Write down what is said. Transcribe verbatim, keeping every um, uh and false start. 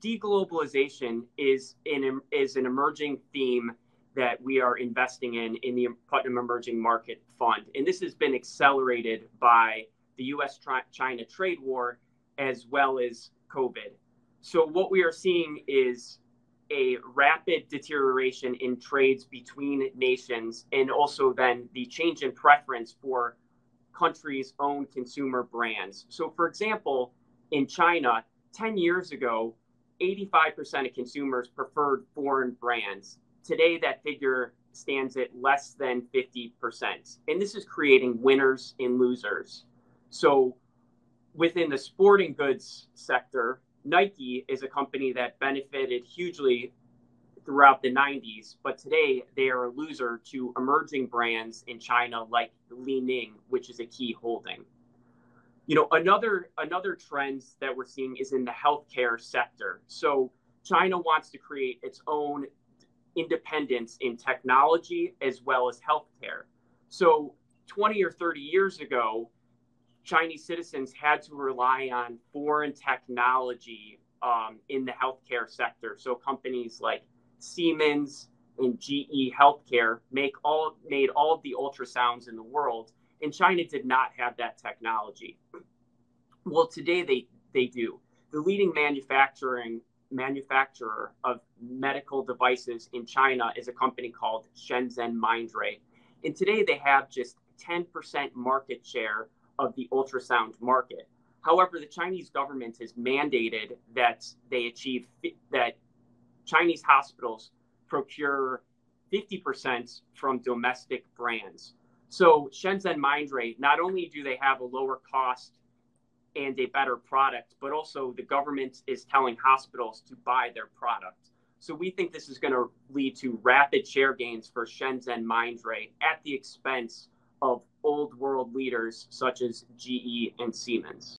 Deglobalization is an, is an emerging theme that we are investing in in the Putnam Emerging Market Fund. And this has been accelerated by the U S China trade war as well as COVID. So what we are seeing is a rapid deterioration in trades between nations, and also then the change in preference for countries' own consumer brands. So for example, in China, ten years ago, eighty-five percent of consumers preferred foreign brands. Today, that figure stands at less than fifty percent. And this is creating winners and losers. So within the sporting goods sector, Nike is a company that benefited hugely throughout the nineties, but today they are a loser to emerging brands in China like Li Ning, which is a key holding. You know, another another trend that we're seeing is in the healthcare sector. So China wants to create its own independence in technology as well as healthcare. So twenty or thirty years ago, Chinese citizens had to rely on foreign technology um, in the healthcare sector. So companies like Siemens and G E Healthcare make all made all of the ultrasounds in the world, and China did not have that technology. Well, today they they do. The leading manufacturing manufacturer of medical devices in China is a company called Shenzhen Mindray, and today they have just ten percent market share of the ultrasound market. However, the Chinese government has mandated that they achieve that Chinese hospitals procure fifty percent from domestic brands. So Shenzhen Mindray, not only do they have a lower cost and a better product, but also the government is telling hospitals to buy their product. So we think this is going to lead to rapid share gains for Shenzhen Mindray at the expense of old world leaders such as G E and Siemens.